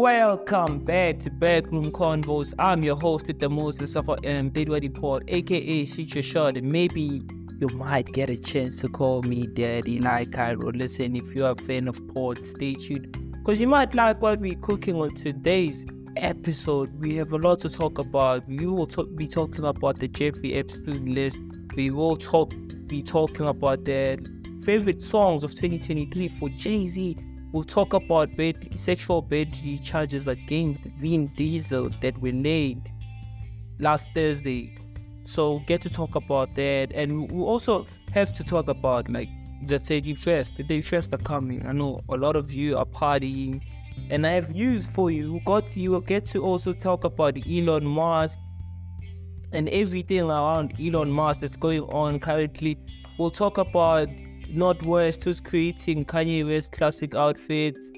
Welcome back to Backroom Convo's. I'm your host with the most, Daddy Paul, aka Future Short. Maybe you might get a chance to call me Daddy like Cairo. Listen, if you're a fan of Pod, stay tuned, because you might like what we're cooking on today's episode. We have a lot to talk about. We will be talking about the JEFFERY EPSTEIN list. We will be talking about the favorite songs of 2023 for Jay-Z. We'll talk about sexual battery charges against Vin Diesel that were laid last Thursday. So get to talk about that. And we also have to talk about like the 31st. The 31st are coming. I know a lot of you are partying, and I have news for you. You will get to also talk about Elon Musk and everything around Elon Musk that's going on currently. We'll talk about North West, who's creating Kanye West classic outfits.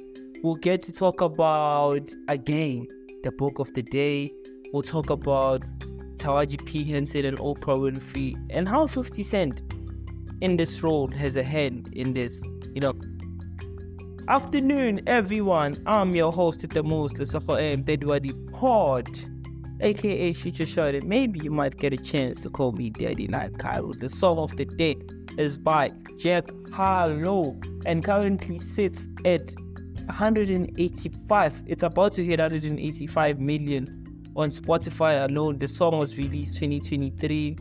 We'll get to talk about, again, the book of the day. We'll talk about Taraji P. Henson and Oprah Winfrey, and how 50 Cent in this role has a hand in this, you know. Afternoon, everyone. I'm your host at the most, Lesego M, Daddy Pod, aka Future Short, and maybe you might get a chance to call me Daddy like Cairo. The song of the day is by Jack Harlow and currently sits at 185. It's about to hit 185 million on Spotify alone. The song was released 2023,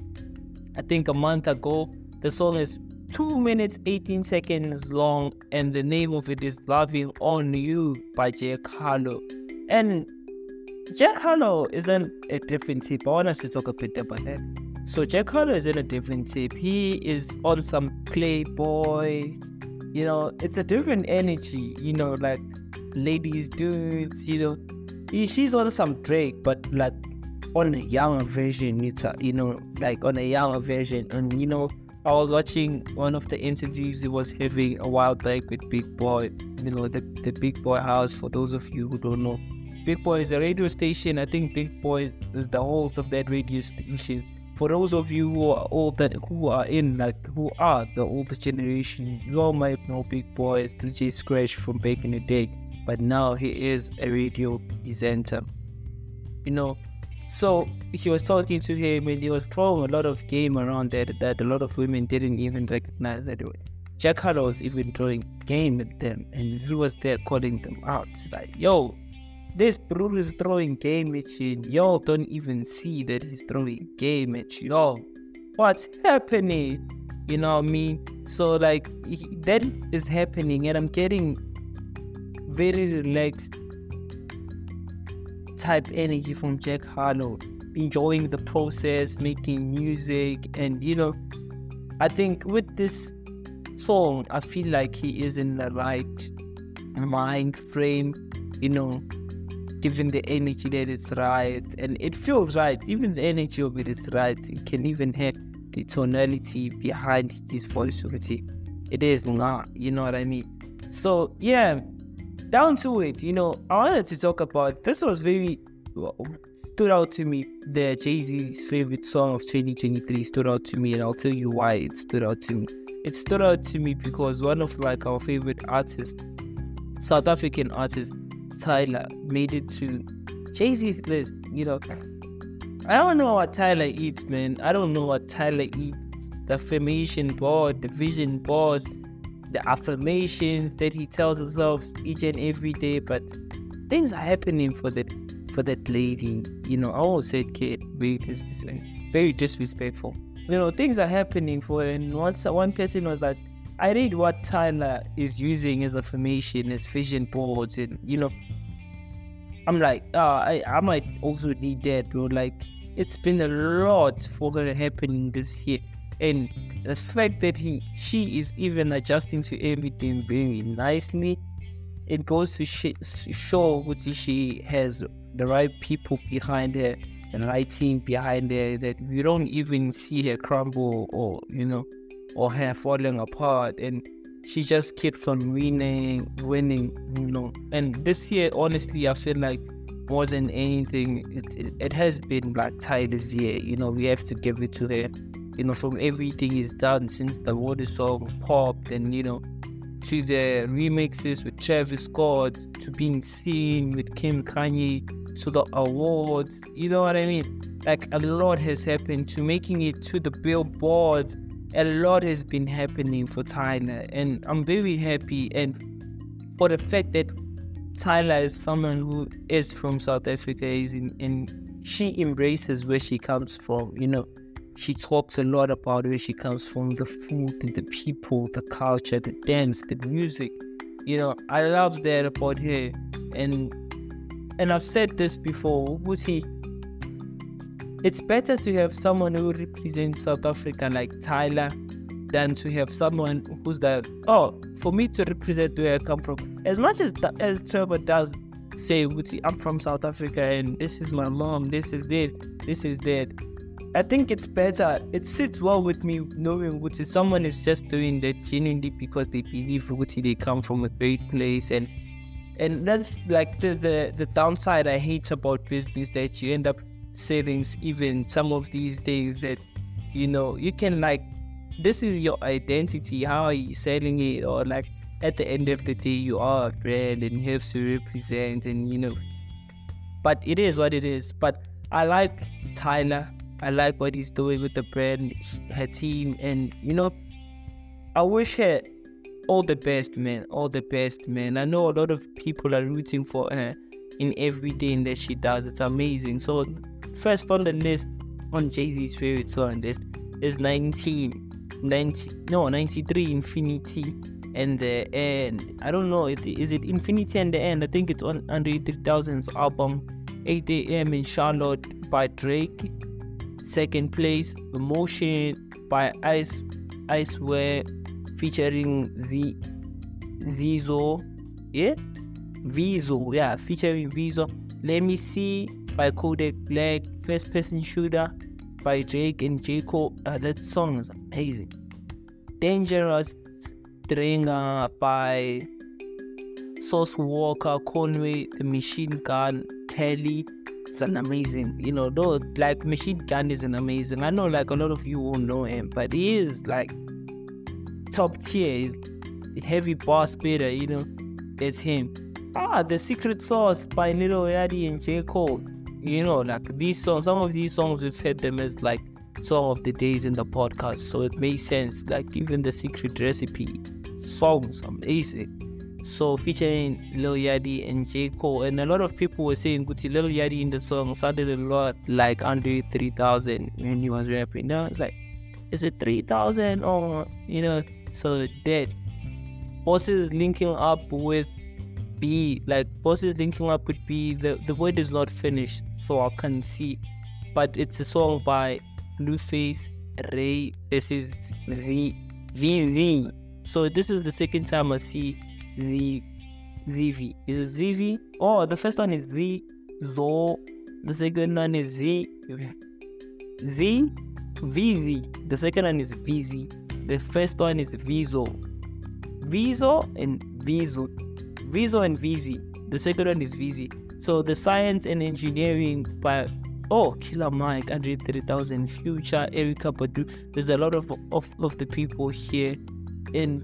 I think a month ago. The song is 2 minutes 18 seconds long, and the name of it is Loving On You by Jack Harlow. And Jack Harlow isn't a different tip. I want us to talk a bit about that. So Jack Harlow is in a different tape. He is on some Playboy, you know, it's a different energy, you know, like ladies, dudes, you know. She's on some Drake, but like on a younger version, you know, like on a younger version. And, you know, I was watching one of the interviews he was having a while back with Big Boy, you know, the Big Boy house, for those of you who don't know. Big Boy is a radio station. I think Big Boy is the host of that radio station. For those of you who are old, who are the oldest generation, you all might know Big Boy is DJ Scratch from back in the day, but now he is a radio presenter, you know. So he was talking to him, and he was throwing a lot of game around that a lot of women didn't even recognize. That Jack Harlow was even throwing game at them, and he was there calling them out. It's like, yo, this bro is throwing game at you. Y'all don't even see that he's throwing game at y'all. What's happening? You know what I mean? So like that is happening, and I'm getting very relaxed type energy from Jack Harlow, enjoying the process, making music. And you know, I think with this song, I feel like he is in the right mind frame, you know, giving the energy that it's right, and it feels right. Even the energy of it is right. It can even have the tonality behind his voice already. It is not, you know what I mean? So yeah, down to it, you know, I wanted to talk about, this was very, stood out to me, the Jay-Z's favorite song of 2023 stood out to me, and I'll tell you why it stood out to me. It stood out to me because one of like our favorite artists, South African artists, Tyla, made it to Jay-Z's list, you know. I don't know what Tyla eats, man. I don't know what Tyla eats. The affirmation board, the vision boards, the affirmations that he tells himself each and every day, but things are happening for that lady, you know. I always said kid, very disrespectful. You know, things are happening for her, and once one person was like, I read what Tyla is using as affirmation, as vision boards, and you know, I'm like, I might also need that, bro. Like, it's been a lot for her happening this year, and the fact that she is even adjusting to everything very nicely, it goes to show what she has the right people behind her, the right team behind her, that we don't even see her crumble or, you know, or her falling apart, and she just keeps on winning, you know. And this year, honestly, I feel like more than anything, it has been Black Tyler's year, you know. We have to give it to her, you know, from everything he's done since the Water song popped, and you know, to the remixes with Travis Scott, to being seen with Kim Kanye, to the awards, you know what I mean? Like, a lot has happened to making it to the Billboard. A lot has been happening for Tyla, and I'm very happy, and for the fact that Tyla is someone who is from South Africa, and she embraces where she comes from, you know. She talks a lot about where she comes from, the food, the people, the culture, the dance, the music. You know, I love that about her. And I've said this before, it's better to have someone who represents South Africa like Tyla than to have someone who's like, oh, for me to represent where I come from. As much as Trevor does say, I'm from South Africa and this is my mom, this is this, this is that. I think it's better, it sits well with me knowing Wuti, someone is just doing that genuinely because they believe Wuti, they come from a great place, and that's like the downside I hate about business, that you end up selling even some of these things that, you know, you can like, this is your identity, how are you selling it? Or like, at the end of the day, you are a brand and you have to represent, and you know, but it is what it is. But I like Tyla. I like what he's doing with the brand, her team, and, you know, I wish her all the best, man, all the best, man. I know a lot of people are rooting for her in everything that she does. It's amazing. So, first on the list, on Jay-Z's favorite song list, is 93, Infinity and the End. I don't know, is it Infinity and the End? I think it's on Andre 3000's album, 8 AM in Charlotte by Drake. Second place, Emotion by Iceware featuring Vizzo. Let Me See by Kodak Black. First Person Shooter by Drake and J. Cole. That song is amazing. Dangerous Stringer by Sauce Walker, Conway the Machine Gun, Kelly. It's an amazing, you know, though, like, Machine Gun is an amazing, I know, like, a lot of you won't know him, but he is, like, top tier, heavy boss beater, you know, it's him. The Secret Sauce by Lil Yachty and J. Cole, you know, like, these songs, some of these songs, we've heard them as, like, song of the days in the podcast, so it makes sense, like, even the Secret Recipe songs, amazing. So featuring Lil Yachty and J. Cole, and a lot of people were saying Gucci, Lil Yachty in the song sounded a lot like Andre 3000 when he was rapping. Now it's like, is it 3000 or, you know, so dead. Bosses linking up with B, like Bosses linking up with B, the word is not finished, so I can't see, but it's a song by Blueface Ray. This is the. So this is the second time I see the ZV. Is it ZV? Oh, the first one is the Zo. The second one is Z. Z. VZ. The second one is VZ. The first one is Vizzo. Vizzo and VZ. The second one is VZ. So the Science and Engineering by Killer Mike, Andre 3000, Future, Erykah Badu. There's a lot of the people here in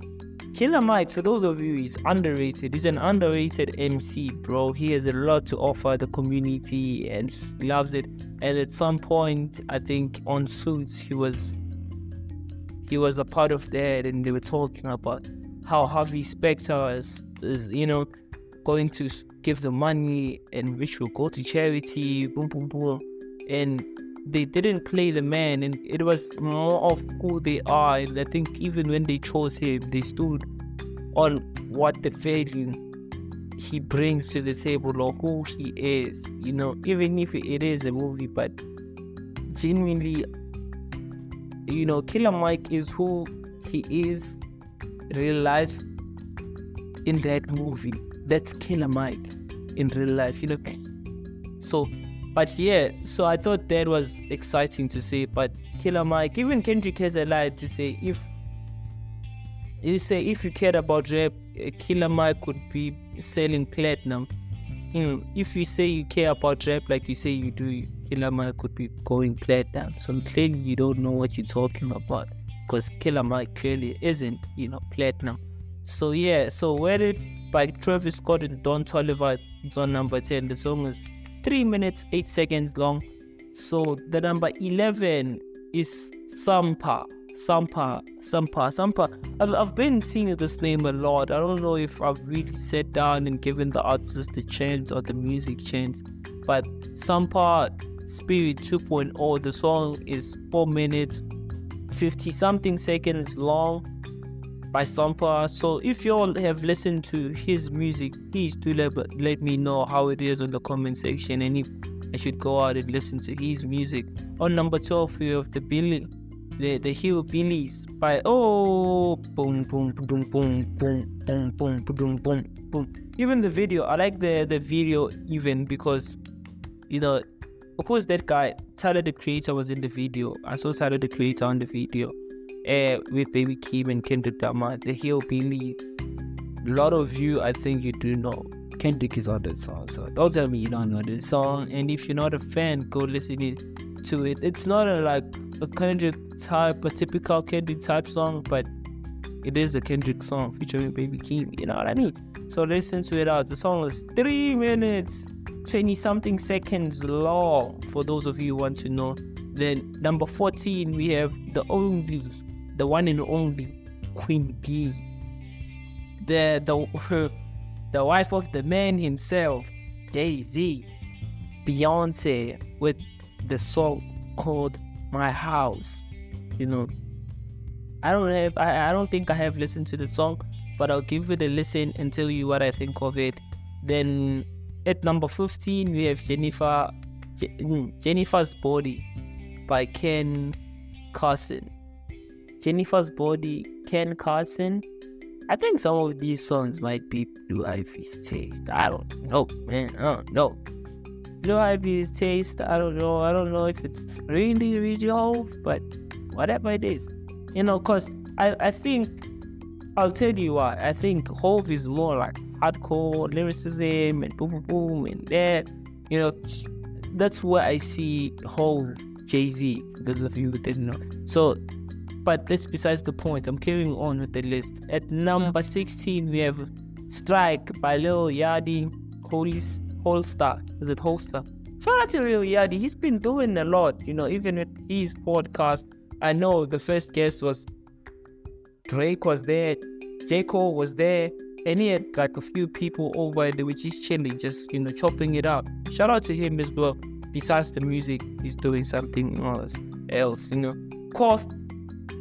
Killer Mike, for those of you, is underrated. He's an underrated MC, bro. He has a lot to offer the community and loves it. And at some point, I think on Suits, he was a part of that, and they were talking about how Harvey Specter is, you know, going to give the money and which will go to charity, boom, boom, boom. And they didn't play the man, and it was more of who they are. And I think even when they chose him, they stood on what the value he brings to the table or who he is, you know, even if it is a movie. But genuinely, you know, Killer Mike is who he is real life in that movie. That's Killer Mike in real life, you know. But yeah, so I thought that was exciting to see. But Killer Mike, even Kendrick has a line to say, if you cared about rap, Killer Mike could be selling platinum. You know, if you say you care about rap like you say you do, Killer Mike could be going platinum. So clearly you don't know what you're talking about, because Killer Mike clearly isn't, you know, platinum. So yeah, so where did by Travis Scott and Don Toliver, it's on number 10. The song is 3 minutes 8 seconds long. So the number 11 is Sampa. I've been seeing this name a lot. I don't know if I've really sat down and given the artist the chance or the music chance, but Sampa Spirit 2.0. The song is 4 minutes 50 something seconds long by Sampa. So if you all have listened to his music, please do let me know how it is on the comment section, and if I should go out and listen to his music. On number 12, we have the Hillbillies by Even the video, I like the video even, because you know, of course, that guy Tyler the Creator was in the video. I saw Tyler the Creator on the video with Baby Keem and Kendrick Lamar. The Hillbillies, a lot of you, I think you do know Kendrick is on that song, so don't tell me you don't know this song. And if you're not a fan, go listen to it. It's not a Kendrick type, a typical Kendrick type song, but it is a Kendrick song featuring Baby Keem, you know what I mean? So listen to it out. The song is 3 minutes 20 something seconds long, for those of you who want to know. Then number 14, we have the one and only Queen B, the wife of the man himself, Jay-Z, Beyonce, with the song called My House. You know, I don't think I have listened to the song, but I'll give it a listen and tell you what I think of it. Then at number 15, we have Jennifer's Body by Ken Carson. Jennifer's Body, Ken Carson. I think some of these songs might be Blue Ivy's taste. I don't know, man. I don't know. Blue Ivy's taste, I don't know. I don't know if it's really, really old, but whatever it is. You know, because I think, I'll tell you what, I think Hove is more like hardcore lyricism and boom, boom, boom, and that. You know, that's where I see Hove, Jay-Z, those of you who didn't know. So, but that's besides the point. I'm carrying on with the list. At number 16, we have Strike by Lil Yachty, Holstar. Is it Holstar? Shout out to Lil Yachty. He's been doing a lot, you know, even with his podcast. I know the first guest was Drake was there, J. Cole was there, and he had like a few people over, and they were just chilling, just, you know, chopping it up. Shout out to him as well. Besides the music, he's doing something else, you know.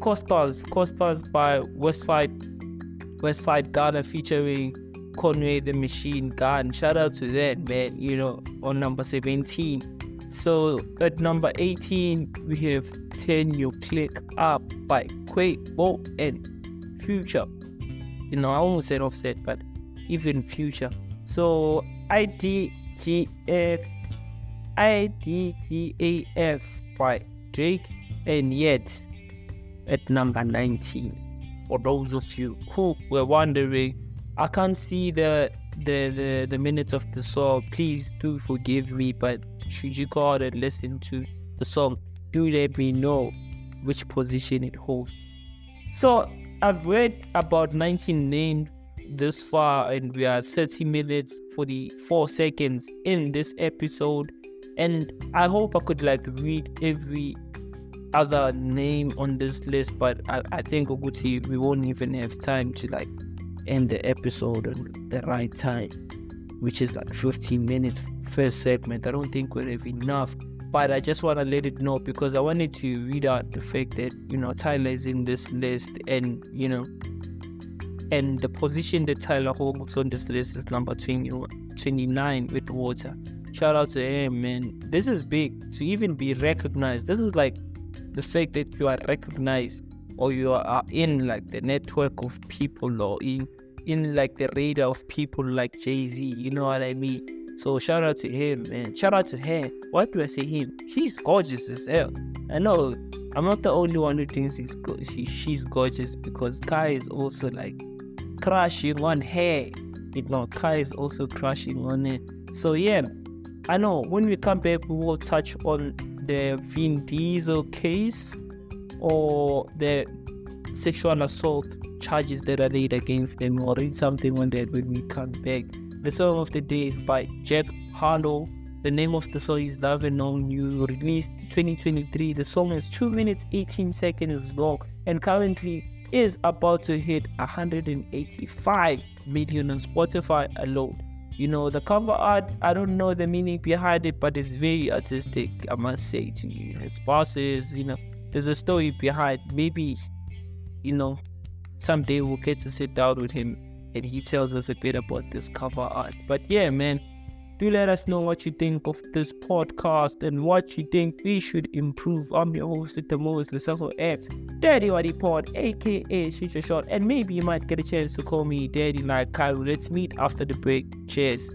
Co-stars by Westside Gunna featuring Conway the Machine Gun. Shout out to that, man, you know, on number 17. So at number 18, we have Turn Your Click Up by Quavo and Future. You know, I almost said Offset, but even Future. So IDGAF by Drake and Yet. At number 19, for those of you who were wondering, I can't see the minutes of the song. Please do forgive me, but should you go out and listen to the song, do let me know which position it holds. So I've read about 19 names this far, and we are 30 minutes 44 seconds in this episode, and I hope I could like read every other name on this list, but I think Oguti, we won't even have time to like end the episode at the right time, which is like 15 minutes first segment. I don't think we'll have enough, but I just want to let it know, because I wanted to read out the fact that, you know, Tyla is in this list, and you know, and the position that Tyla holds on this list is number 29 with Water. Shout out to him, man. This is big to even be recognized. This is like the fact that you are recognized, or you are in like the network of people, or in like the radar of people like Jay-Z, you know what I mean? So shout out to him, man. Shout out to her. Why do I say him? She's gorgeous as hell. I know I'm not the only one who thinks she's gorgeous, because Kai is also like crushing on her. You know, Kai is also crushing on her. So yeah, I know when we come back, we will touch on the Vin Diesel case, or the sexual assault charges that are laid against them, or read something on that when we come back. The song of the day is by Jack Harlow. The name of the song is Love and No New, released 2023. The song is 2 minutes 18 seconds long and currently is about to hit 185 million on Spotify alone. You know, the cover art, I don't know the meaning behind it, but it's very artistic, I must say to you. It's bosses, you know, there's a story behind. Maybe, you know, someday we'll get to sit down with him and he tells us a bit about this cover art. But yeah, man, do let us know what you think of this podcast and what you think we should improve. I'm your host with the most, Lesego M, Daddy Waddy Pod, aka Future Shot, and maybe you might get a chance to call me Daddy like Cairo. Let's meet after the break. Cheers.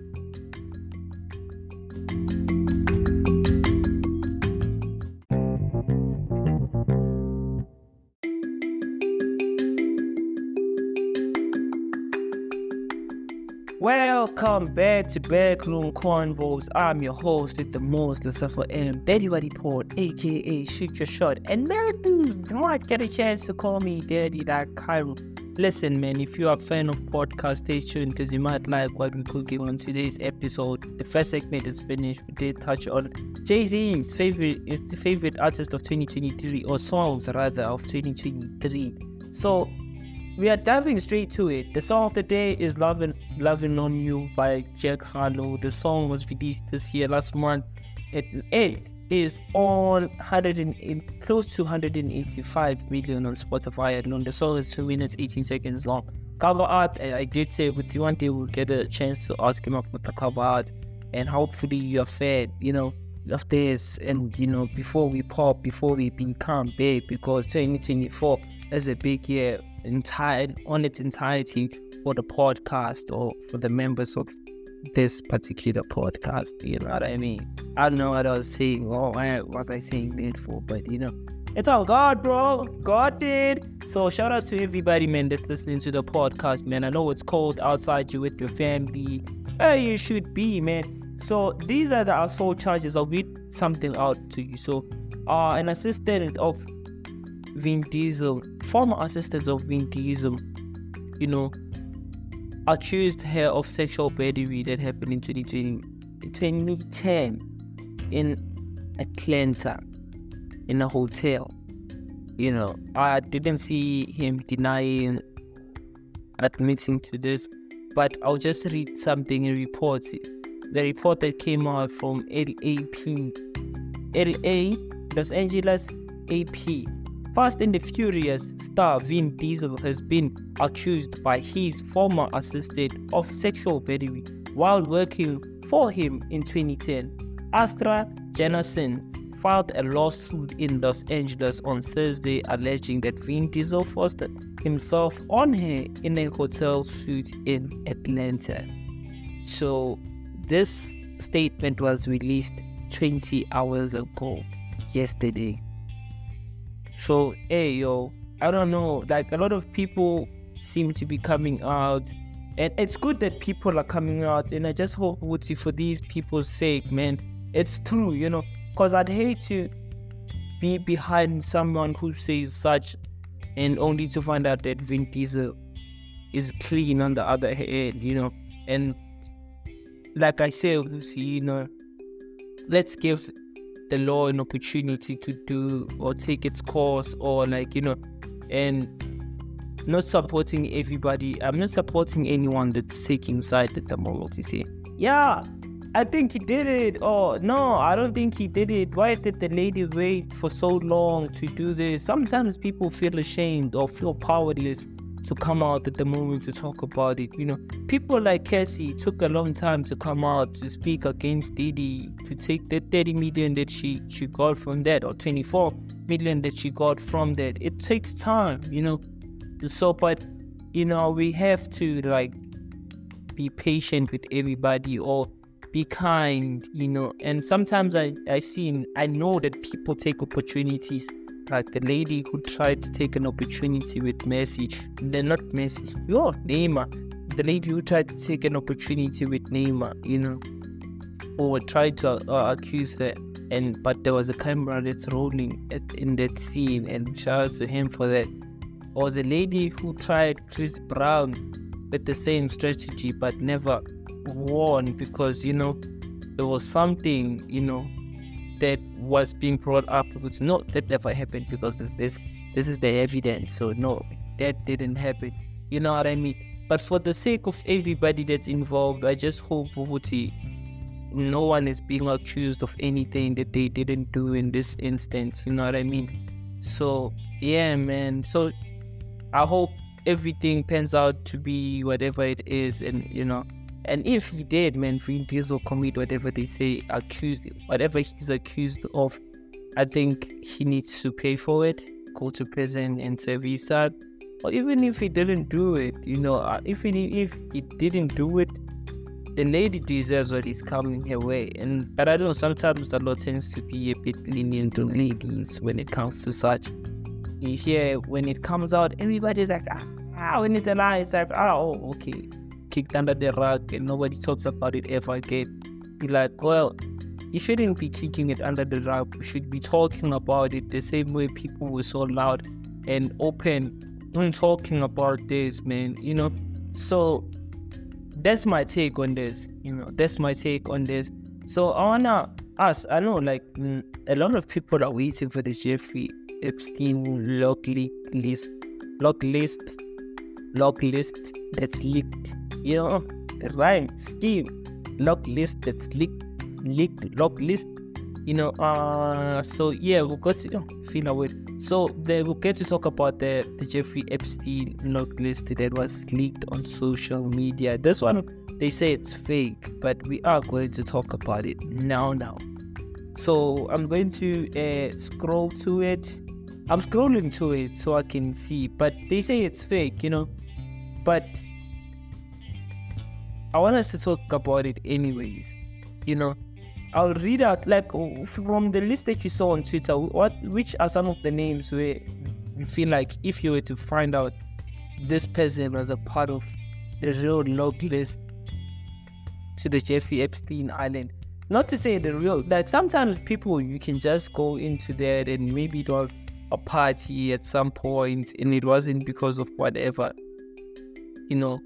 Welcome back to Backroomconvo's. I'm your host with the most, Lesego M, Daddy Waddy Pod, aka Shoot Your Shot, and maybe you might get a chance to call me Daddy like Cairo. Listen, man, if you're a fan of podcasts, stay tuned because you might like what we're cooking on today's episode. The first segment is finished. We did touch on Jay-Z's favorite artist of 2023, or songs rather of 2023. So we are diving straight to it. The song of the day is Loving on You by Jack Harlow. The song was released this year, last month. It is on close to 185 million on Spotify alone. The song is 2 minutes 18 seconds long. Cover art, I did say with you one day we'll get a chance to ask him about the cover art, and hopefully you're fed, you know, of this, and you know, before we become big, because 2024 is a big year on its entirety for the podcast, or for the members of this particular podcast, you know what I mean? I don't know what I was saying, or what was I saying that for, but you know, it's all God, bro. God did. So shout out to everybody, man, that's listening to the podcast, man. I know it's cold outside, you with your family, where you should be, man. So these are the assault charges. I'll read something out to you. So an assistant of Vin Diesel, former assistant of Vin Diesel, you know, accused her of sexual battery that happened in 2010 in Atlanta, in a hotel. You know, I didn't see him denying, admitting to this, but I'll just read something and report it. The report that came out from LA, Los Angeles AP. Fast and the Furious star Vin Diesel has been accused by his former assistant of sexual battery while working for him in 2010. Astra Jennison filed a lawsuit in Los Angeles on Thursday alleging that Vin Diesel forced himself on her in a hotel suite in Atlanta. So this statement was released 20 hours ago, yesterday. So, hey, yo, I don't know, like a lot of people seem to be coming out, and it's good that people are coming out, and I just hope, Woodsy, for these people's sake, man, it's true, you know, because I'd hate to be behind someone who says such, and only to find out that Vin Diesel is clean on the other hand, you know. And like I said, Woodsy, you know, let's give the law an opportunity to do or take its course, or like, you know, and not supporting everybody. I'm not supporting anyone that's taking side at the moment. You see, yeah, I think he did it, or no, I don't think he did it. Why did the lady wait for so long to do this? Sometimes people feel ashamed or feel powerless to come out at the moment to talk about it, you know. People like Cassie took a long time to come out to speak against Diddy, to take the 30 million that she got from that, or 24 million that she got from that. It takes time, you know. So, but, you know, we have to, like, be patient with everybody, or be kind, you know. And sometimes I know that people take opportunities, like the lady who tried to take an opportunity with Messi. They're not Messi. Yo, Neymar. The lady who tried to take an opportunity with Neymar, you know, or tried to accuse her, but there was a camera that's rolling in that scene, and shout out to him for that. Or the lady who tried Chris Brown with the same strategy but never won because, you know, there was something, you know, that was being brought up. No, that never happened because this is the evidence. So no, that didn't happen. You know what I mean? But for the sake of everybody that's involved, I just hope no one is being accused of anything that they didn't do in this instance. You know what I mean? So yeah, man. So I hope everything pans out to be whatever it is, and you know. And if he did, man, Vin Diesel commit whatever they say, whatever he's accused of, I think he needs to pay for it, go to prison and serve his side. Or even if he didn't do it, you know, if he didn't do it, the lady deserves what is coming her way. But I don't know, sometimes the law tends to be a bit lenient to ladies when it comes to such. You hear when it comes out, everybody's like, when it's a lie, it's like, okay. Kicked under the rug and nobody talks about it ever again. You're like, well, you shouldn't be kicking it under the rug. We should be talking about it the same way people were so loud and open when talking about this, man, you know. So that's my take on this, you know, So I wanna ask, I know like a lot of people are waiting for the Jeffrey Epstein log list that's leaked. You know, right, scheme, log list that's leaked log list, you know, so yeah, we'll got to feel away. So we'll get to talk about the Jeffrey Epstein log list that was leaked on social media. This one, they say it's fake, but we are going to talk about it now. So I'm going to scroll to it. I'm scrolling to it so I can see, but they say it's fake, you know, but I want us to talk about it anyways, you know. I'll read out, like, from the list that you saw on Twitter, which are some of the names where you feel like if you were to find out this person was a part of the real log list to the Jeffrey Epstein Island. Not to say the real, like, sometimes people, you can just go into that and maybe it was a party at some point and it wasn't because of whatever, you know,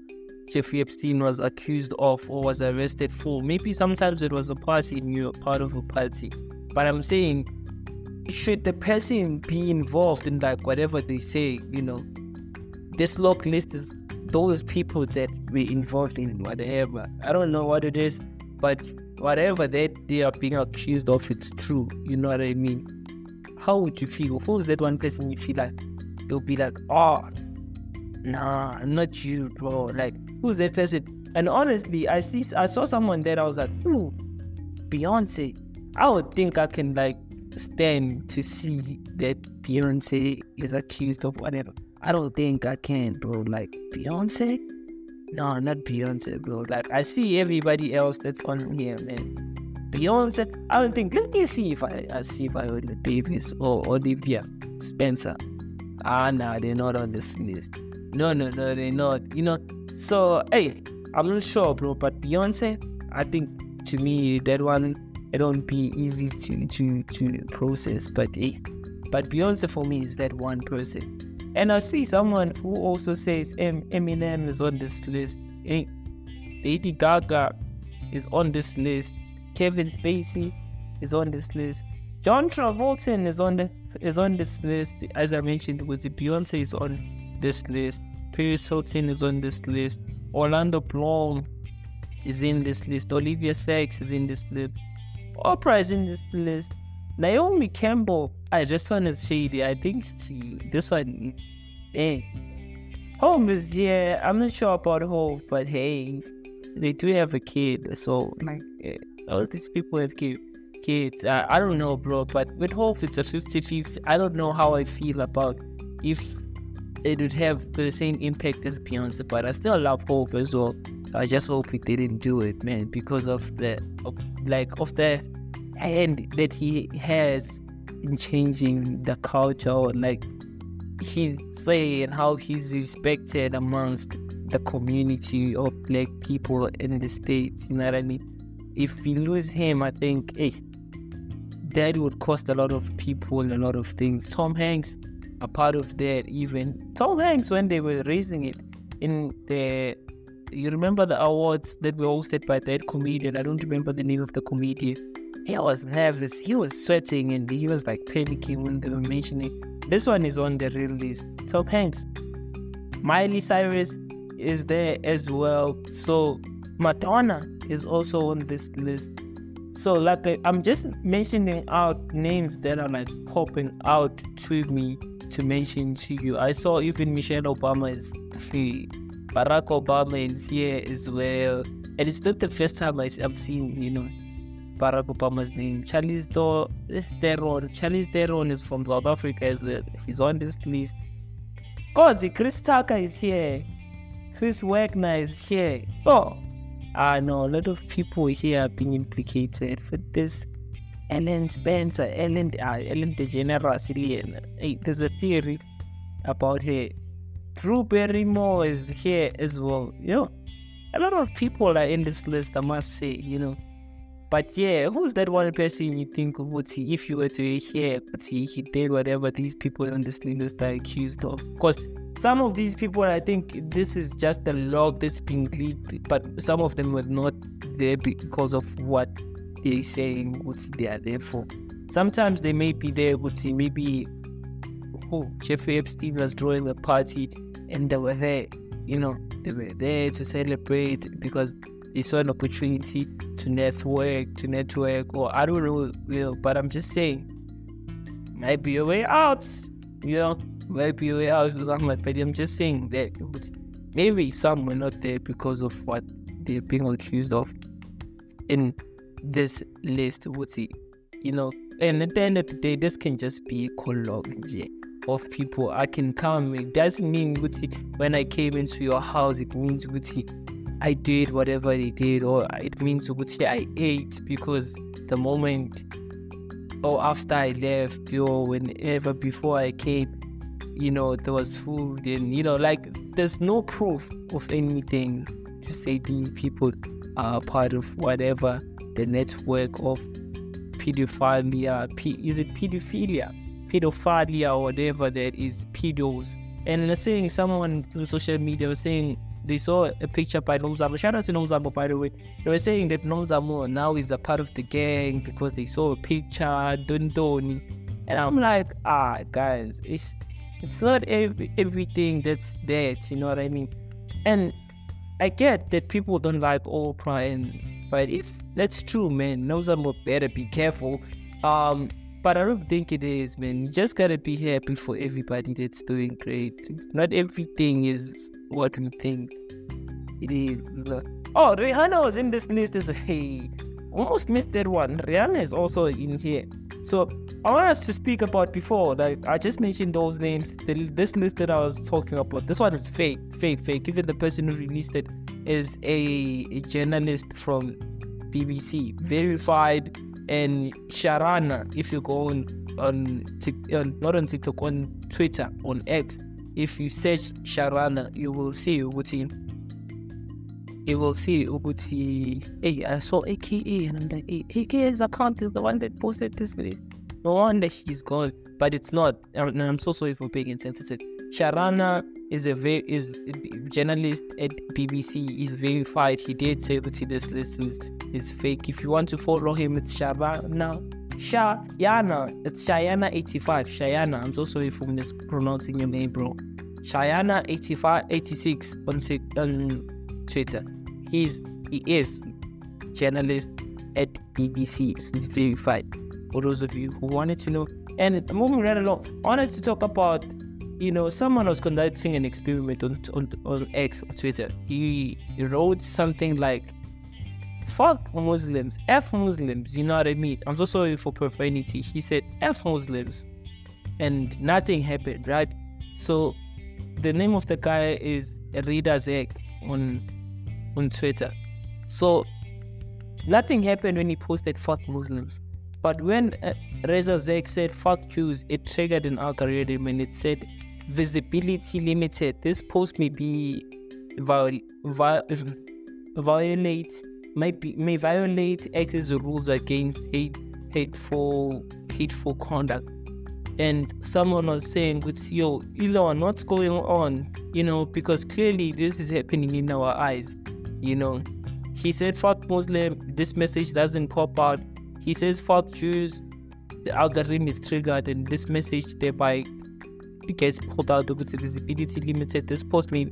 Jeffrey Epstein was accused of or was arrested for. Maybe sometimes it was a party and you were part of a party. But I'm saying, should the person be involved in like whatever they say, you know, this log list is those people that were involved in whatever. I don't know what it is, but whatever that they are being accused of, it's true. You know what I mean? How would you feel? Who's that one person you feel like they'll be like, nah, not you, bro. Like, who's that person? And honestly, I saw someone that I was like, ooh, Beyonce. I would think I can like stand to see that Beyonce is accused of whatever. I don't think I can, bro. Like, Beyonce? No, not Beyonce, bro. Like, I see everybody else that's on here, man. Beyonce, I don't think. Let me see if I would the Davis or Olivia Spencer. Nah, they're not on this list. No, they're not, you know. So, hey, I'm not sure, bro, but Beyonce, I think, to me, that one, it don't be easy to process, but hey, but Beyonce for me is that one person. And I see someone who also says Eminem is on this list, hey, Lady Gaga is on this list, Kevin Spacey is on this list, John Travolta is on this list, as I mentioned, with the Beyonce is on this list, Paris Hilton is on this list, Orlando Bloom is in this list, Olivia Sykes is in this list, Oprah is in this list, Naomi Campbell, this one is shady, I think this one, Home is, yeah, I'm not sure about Home, but hey, they do have a kid, so like, all these people have kids, I don't know, bro, but with Home it's a 50-50, I don't know how I feel about if it would have the same impact as Beyonce, but I still love Hope as well. I just hope he didn't do it, man, because of the hand that he has in changing the culture, or like he say, and how he's respected amongst the community of black people in the States. You know what I mean? If we lose him, I think that would cost a lot of people and a lot of things. Tom Hanks a part of that event. Tom Hanks, when they were raising it in the, you remember the awards that were hosted by that comedian? I don't remember the name of the comedian. He was nervous, he was sweating, and he was like panicking when they were mentioning. This one is on the real list. Tom Hanks, Miley Cyrus is there as well. So Madonna is also on this list. So like I'm just mentioning out names that are like popping out to me to mention to you. I saw even Michelle Obama is free. Barack Obama is here as well. And it's not the first time I've seen, you know, Barack Obama's name. Charlize Theron is from South Africa as well. He's on this list. God, Chris Tucker is here. Chris Wagner is here. Oh, I know a lot of people here are being implicated for this. Ellen Spencer, Ellen DeGeneres. Hey, there's a theory about her. Drew Barrymore is here as well. You know, a lot of people are in this list, I must say, you know. But yeah, who's that one person you think if you were to hear he did whatever these people on this list are accused of? Because some of these people, I think this is just a log that's being leaked, but some of them were not there because of what they're saying they are there for. Sometimes they may be there, maybe JEFFERY EPSTEIN was drawing a party and they were there, you know, they were there to celebrate because they saw an opportunity to network, or I don't know, you know, but I'm just saying, might be a way out, you know, might be a way out or something like that. But I'm just saying that maybe some were not there because of what they're being accused of in this list, you know. And at the end of the day, this can just be a colloquy of people. I can come. It doesn't mean when I came into your house, it means I did whatever they did, or it means I ate because the moment or after I left or whenever before I came, you know, there was food, and you know, like there's no proof of anything to say these people are part of whatever the network of pedophilia or whatever that is, pedos. And they're saying someone through social media was saying they saw a picture by Nomzamo. Shout out to Nomzamo, by the way. They were saying that Nomzamo now is a part of the gang because they saw a picture, Dondoni. And I'm like, guys, it's not everything that's there, you know what I mean? And I get that people don't like Oprah, but if that's true, man, Nomzamo better be careful. But I don't think it is, man. You just gotta be happy for everybody that's doing great. Not everything is what we think it is. Oh, Rihanna was in this list as well. Hey, almost missed that one. Rihanna is also in here. So I want us to speak about before. Like I just mentioned those names. This list that I was talking about. This one is fake. Even the person who released it is a journalist from BBC, verified. And Shayana, if you go on Twitter, on X, if you search Shayana, you will see Ubuti. You will see Ubuti. Hey, I saw AKA, and I'm like, hey, AKA's account is the one that posted this list. No wonder she's gone, but it's not. And I'm so sorry for being insensitive. Shayana is a journalist at BBC. Is verified. He did say that this list is fake. If you want to follow him, it's Shayana. It's Shayana85. Shayana. I'm so sorry for mispronouncing your name, bro. Shayana86 on Twitter. He is journalist at BBC. He's verified. For those of you who wanted to know, and moving right along, I wanted to talk about, you know, someone was conducting an experiment on X, or Twitter. He wrote something like, fuck Muslims, F Muslims, you know what I mean? I'm so sorry for profanity. He said F Muslims, and nothing happened, right? So the name of the guy is Reza Zek on Twitter. So nothing happened when he posted fuck Muslims. But when Reza Zek said fuck Jews, it triggered an algorithm and it said visibility limited. This post may be violate X's rules against hateful conduct. and someone was saying, with yo, Elon, what's going on? You know, because clearly this is happening in our eyes. You know, he said, fuck Muslim, this message doesn't pop out. He says, fuck Jews, the algorithm is triggered and this message thereby gets pulled out due to visibility limited. This post may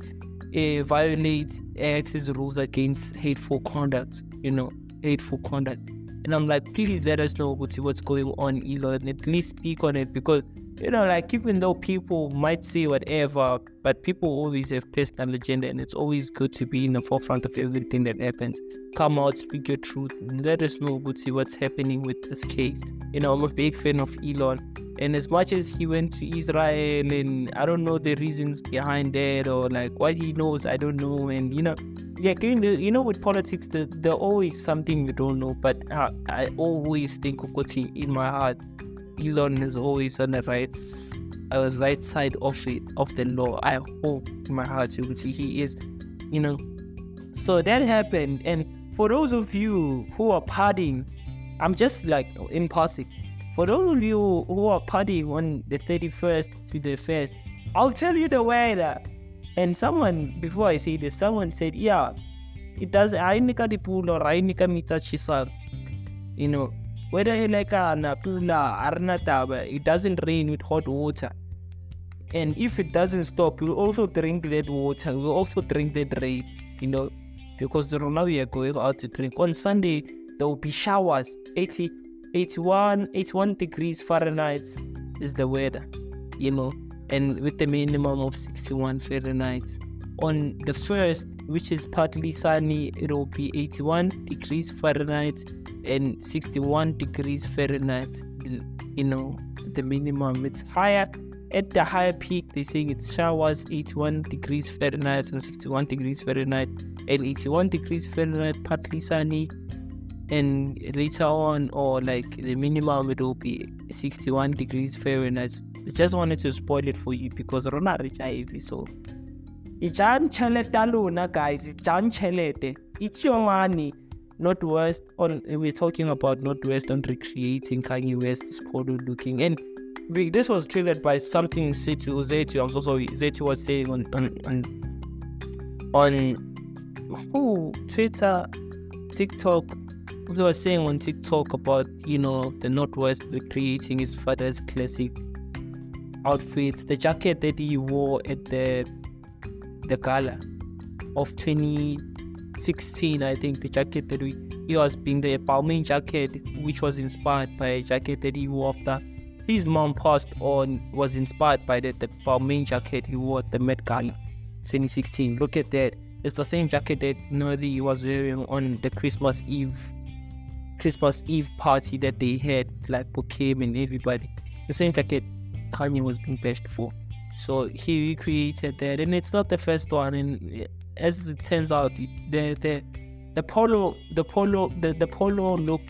violate AX's rules against hateful conduct, you know, hateful conduct. And I'm like, please let us know what's going on, Elon, at least speak on it, because, you know, like, even though people might say whatever, but people always have personal agenda, and it's always good to be in the forefront of everything that happens. Come out, speak your truth, and let us know what's happening with this case. You know, I'm a big fan of Elon, and as much as he went to Israel, and I don't know the reasons behind that, or like what he knows, I don't know, and you know, yeah, you know, with politics, there's always something you don't know, but I always think in my heart, Elon is always on the right side of the law. I hope in my heart he is, you know. So that happened, and for those of you who are partying, I'm just like in passing. For those of you who are partying on the 31st to the 1st, I'll tell you the weather. And someone, before I say this, someone said, yeah, it does. I nika di pool or I nika mita chisar, you know. Whether you like a pula or not, it doesn't rain with hot water. And if it doesn't stop, we'll also drink that water. We'll also drink that rain, you know, because now we are going out to drink. On Sunday, there will be showers. 81 degrees Fahrenheit is the weather, you know, and with the minimum of 61 Fahrenheit. On the 1st, which is partly sunny, it will be 81 degrees Fahrenheit and 61 degrees Fahrenheit, you know, the minimum. It's higher at the higher peak. They're saying it showers 81 degrees Fahrenheit and 61 degrees Fahrenheit, and 81 degrees Fahrenheit partly sunny, and later on, or like the minimum, it will be 61 degrees Fahrenheit. I just wanted to spoil it for you because Rona rich Ivy, so guys, it's your money. North West, we're talking about North West on recreating Kanye West's photo looking. And this was triggered by something Zetu was saying on Twitter, TikTok. They were saying on TikTok about, you know, the North West recreating his father's classic outfits, the jacket that he wore at the gala of 2016, I think, the jacket that he was being the Balmain jacket, which was inspired by a jacket that he wore after his mom passed on, was inspired by the Balmain jacket he wore at the Met Gala 2016. Look at that. It's the same jacket that Nordy was wearing on the Christmas Eve party that they had, like Bakim and everybody. The same jacket Kanye was being bashed for. So he recreated that, and it's not the first one. And as it turns out, the polo look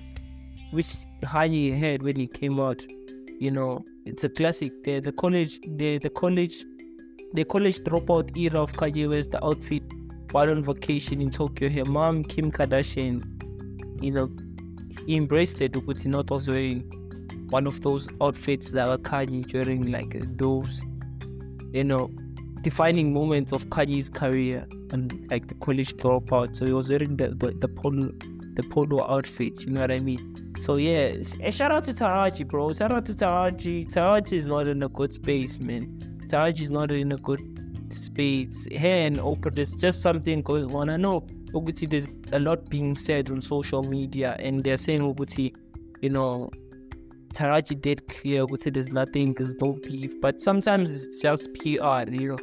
which Kanye had when he came out, you know, it's a classic. The college dropout era of Kanye West, the outfit while on vacation in Tokyo. Her mom, Kim Kardashian, you know, he embraced it. Not was wearing one of those outfits that were Kanye during like those, you know, defining moments of Kanye's career, and like the college dropout. So he was wearing the polo outfit, you know what I mean? So yeah, shout out to Taraji, bro. Shout out to Taraji. Taraji is not in a good space, man. Taraji is not in a good space. Hey, and Oprah, there's just something going on. I know, Oguti, there's a lot being said on social media, and they're saying, Oguti, you know, Taraji did clear, there's nothing, there's no beef, but sometimes it's just PR, you know.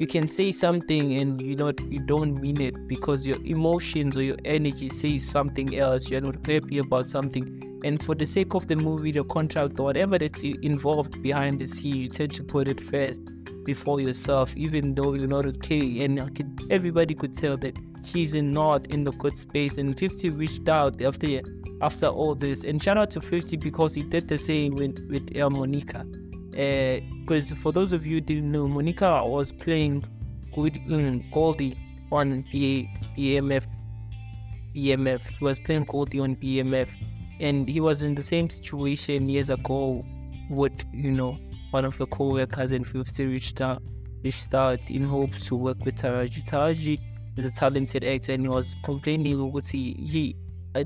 You can say something and you don't mean it because your emotions or your energy says something else. You're not happy about something, and for the sake of the movie, the contract, or whatever that's involved behind the scene, you tend to put it first before yourself, even though you're not okay. And everybody could tell that she's not in the good space, and 50 reached out after all this. And shout out to 50 because he did the same with Monica, because for those of you who didn't know, Monica was playing good Goldie on BMF. He was playing Goldie on BMF, and he was in the same situation years ago with, you know, one of the co-workers and 50 reached out in hopes to work with Taraji. Taraji is a talented actor, and he was complaining about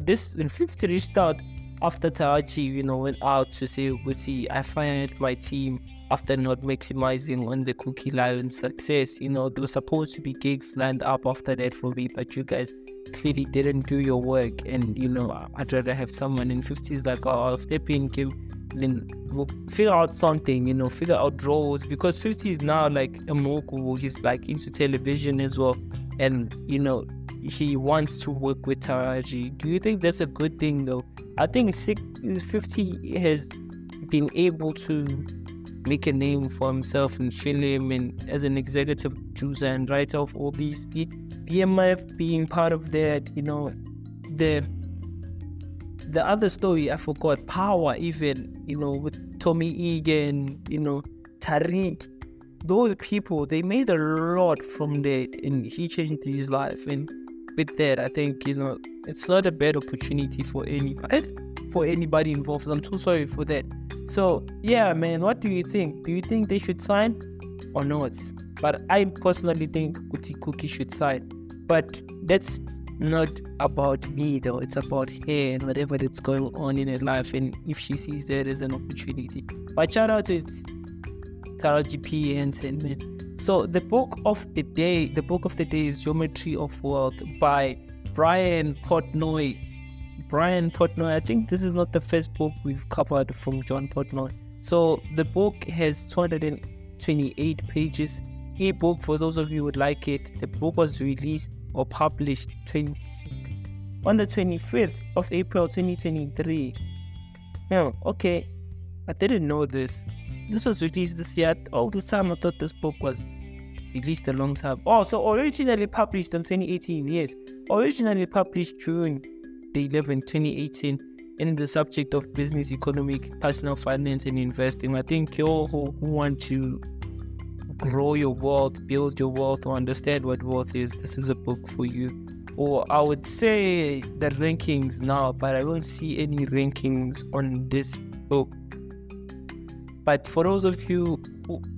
this. And 50 reached out after Taraji, went out to say, I fired my team after not maximizing on the Cookie Lion success. There were supposed to be gigs lined up after that for me, but you guys clearly didn't do your work. And, I'd rather have someone in 50s like, I'll step in, we'll figure out something, figure out roles, because 50 is now like a mogul. He's like into television as well, and he wants to work with Taraji. Do you think that's a good thing though? I think 50 has been able to make a name for himself in film and as an executive producer and writer of all these BMF, being part of that, the other story I forgot, Power, even, with Tommy Egan, Tariq, those people, they made a lot from that, and he changed his life. And with that, I think, it's not a bad opportunity for anybody involved. I'm so sorry for that. So yeah, man, what do you think? Do you think they should sign or not? But I personally think Cookie should sign. But that's not about me though, it's about her and whatever that's going on in her life, and if she sees that as an opportunity. But shout out to Taraji P. Henson, man. So the book of the day is Geometry of Wealth by Brian Portnoy. I think this is not the first book we've covered from John Portnoy. So the book has 228 pages. Ebook for those of you who would like it. The book was released or published on the 25th of April 2023. Now, okay, I didn't know this. This was released this year. All this time I thought this book was released a long time. Oh, so originally published in 2018, yes. Originally published June the 11th, 2018, in the subject of business, economic, personal finance, and investing. I think you all who want to grow your wealth, build your wealth, or understand what wealth is, this is a book for you. Or I would say the rankings now, but I don't see any rankings on this book. But for those of you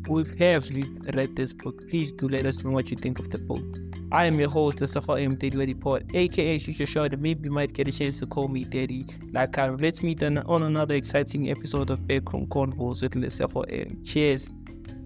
who have read this book, please do let us know what you think of the book. I am your host, Lesego M, Daddy Ready Pod, aka Future Show, that maybe you might get a chance to call me Daddy. Like, let's meet on another exciting episode of Backroomconvo's with Lesego M. Cheers.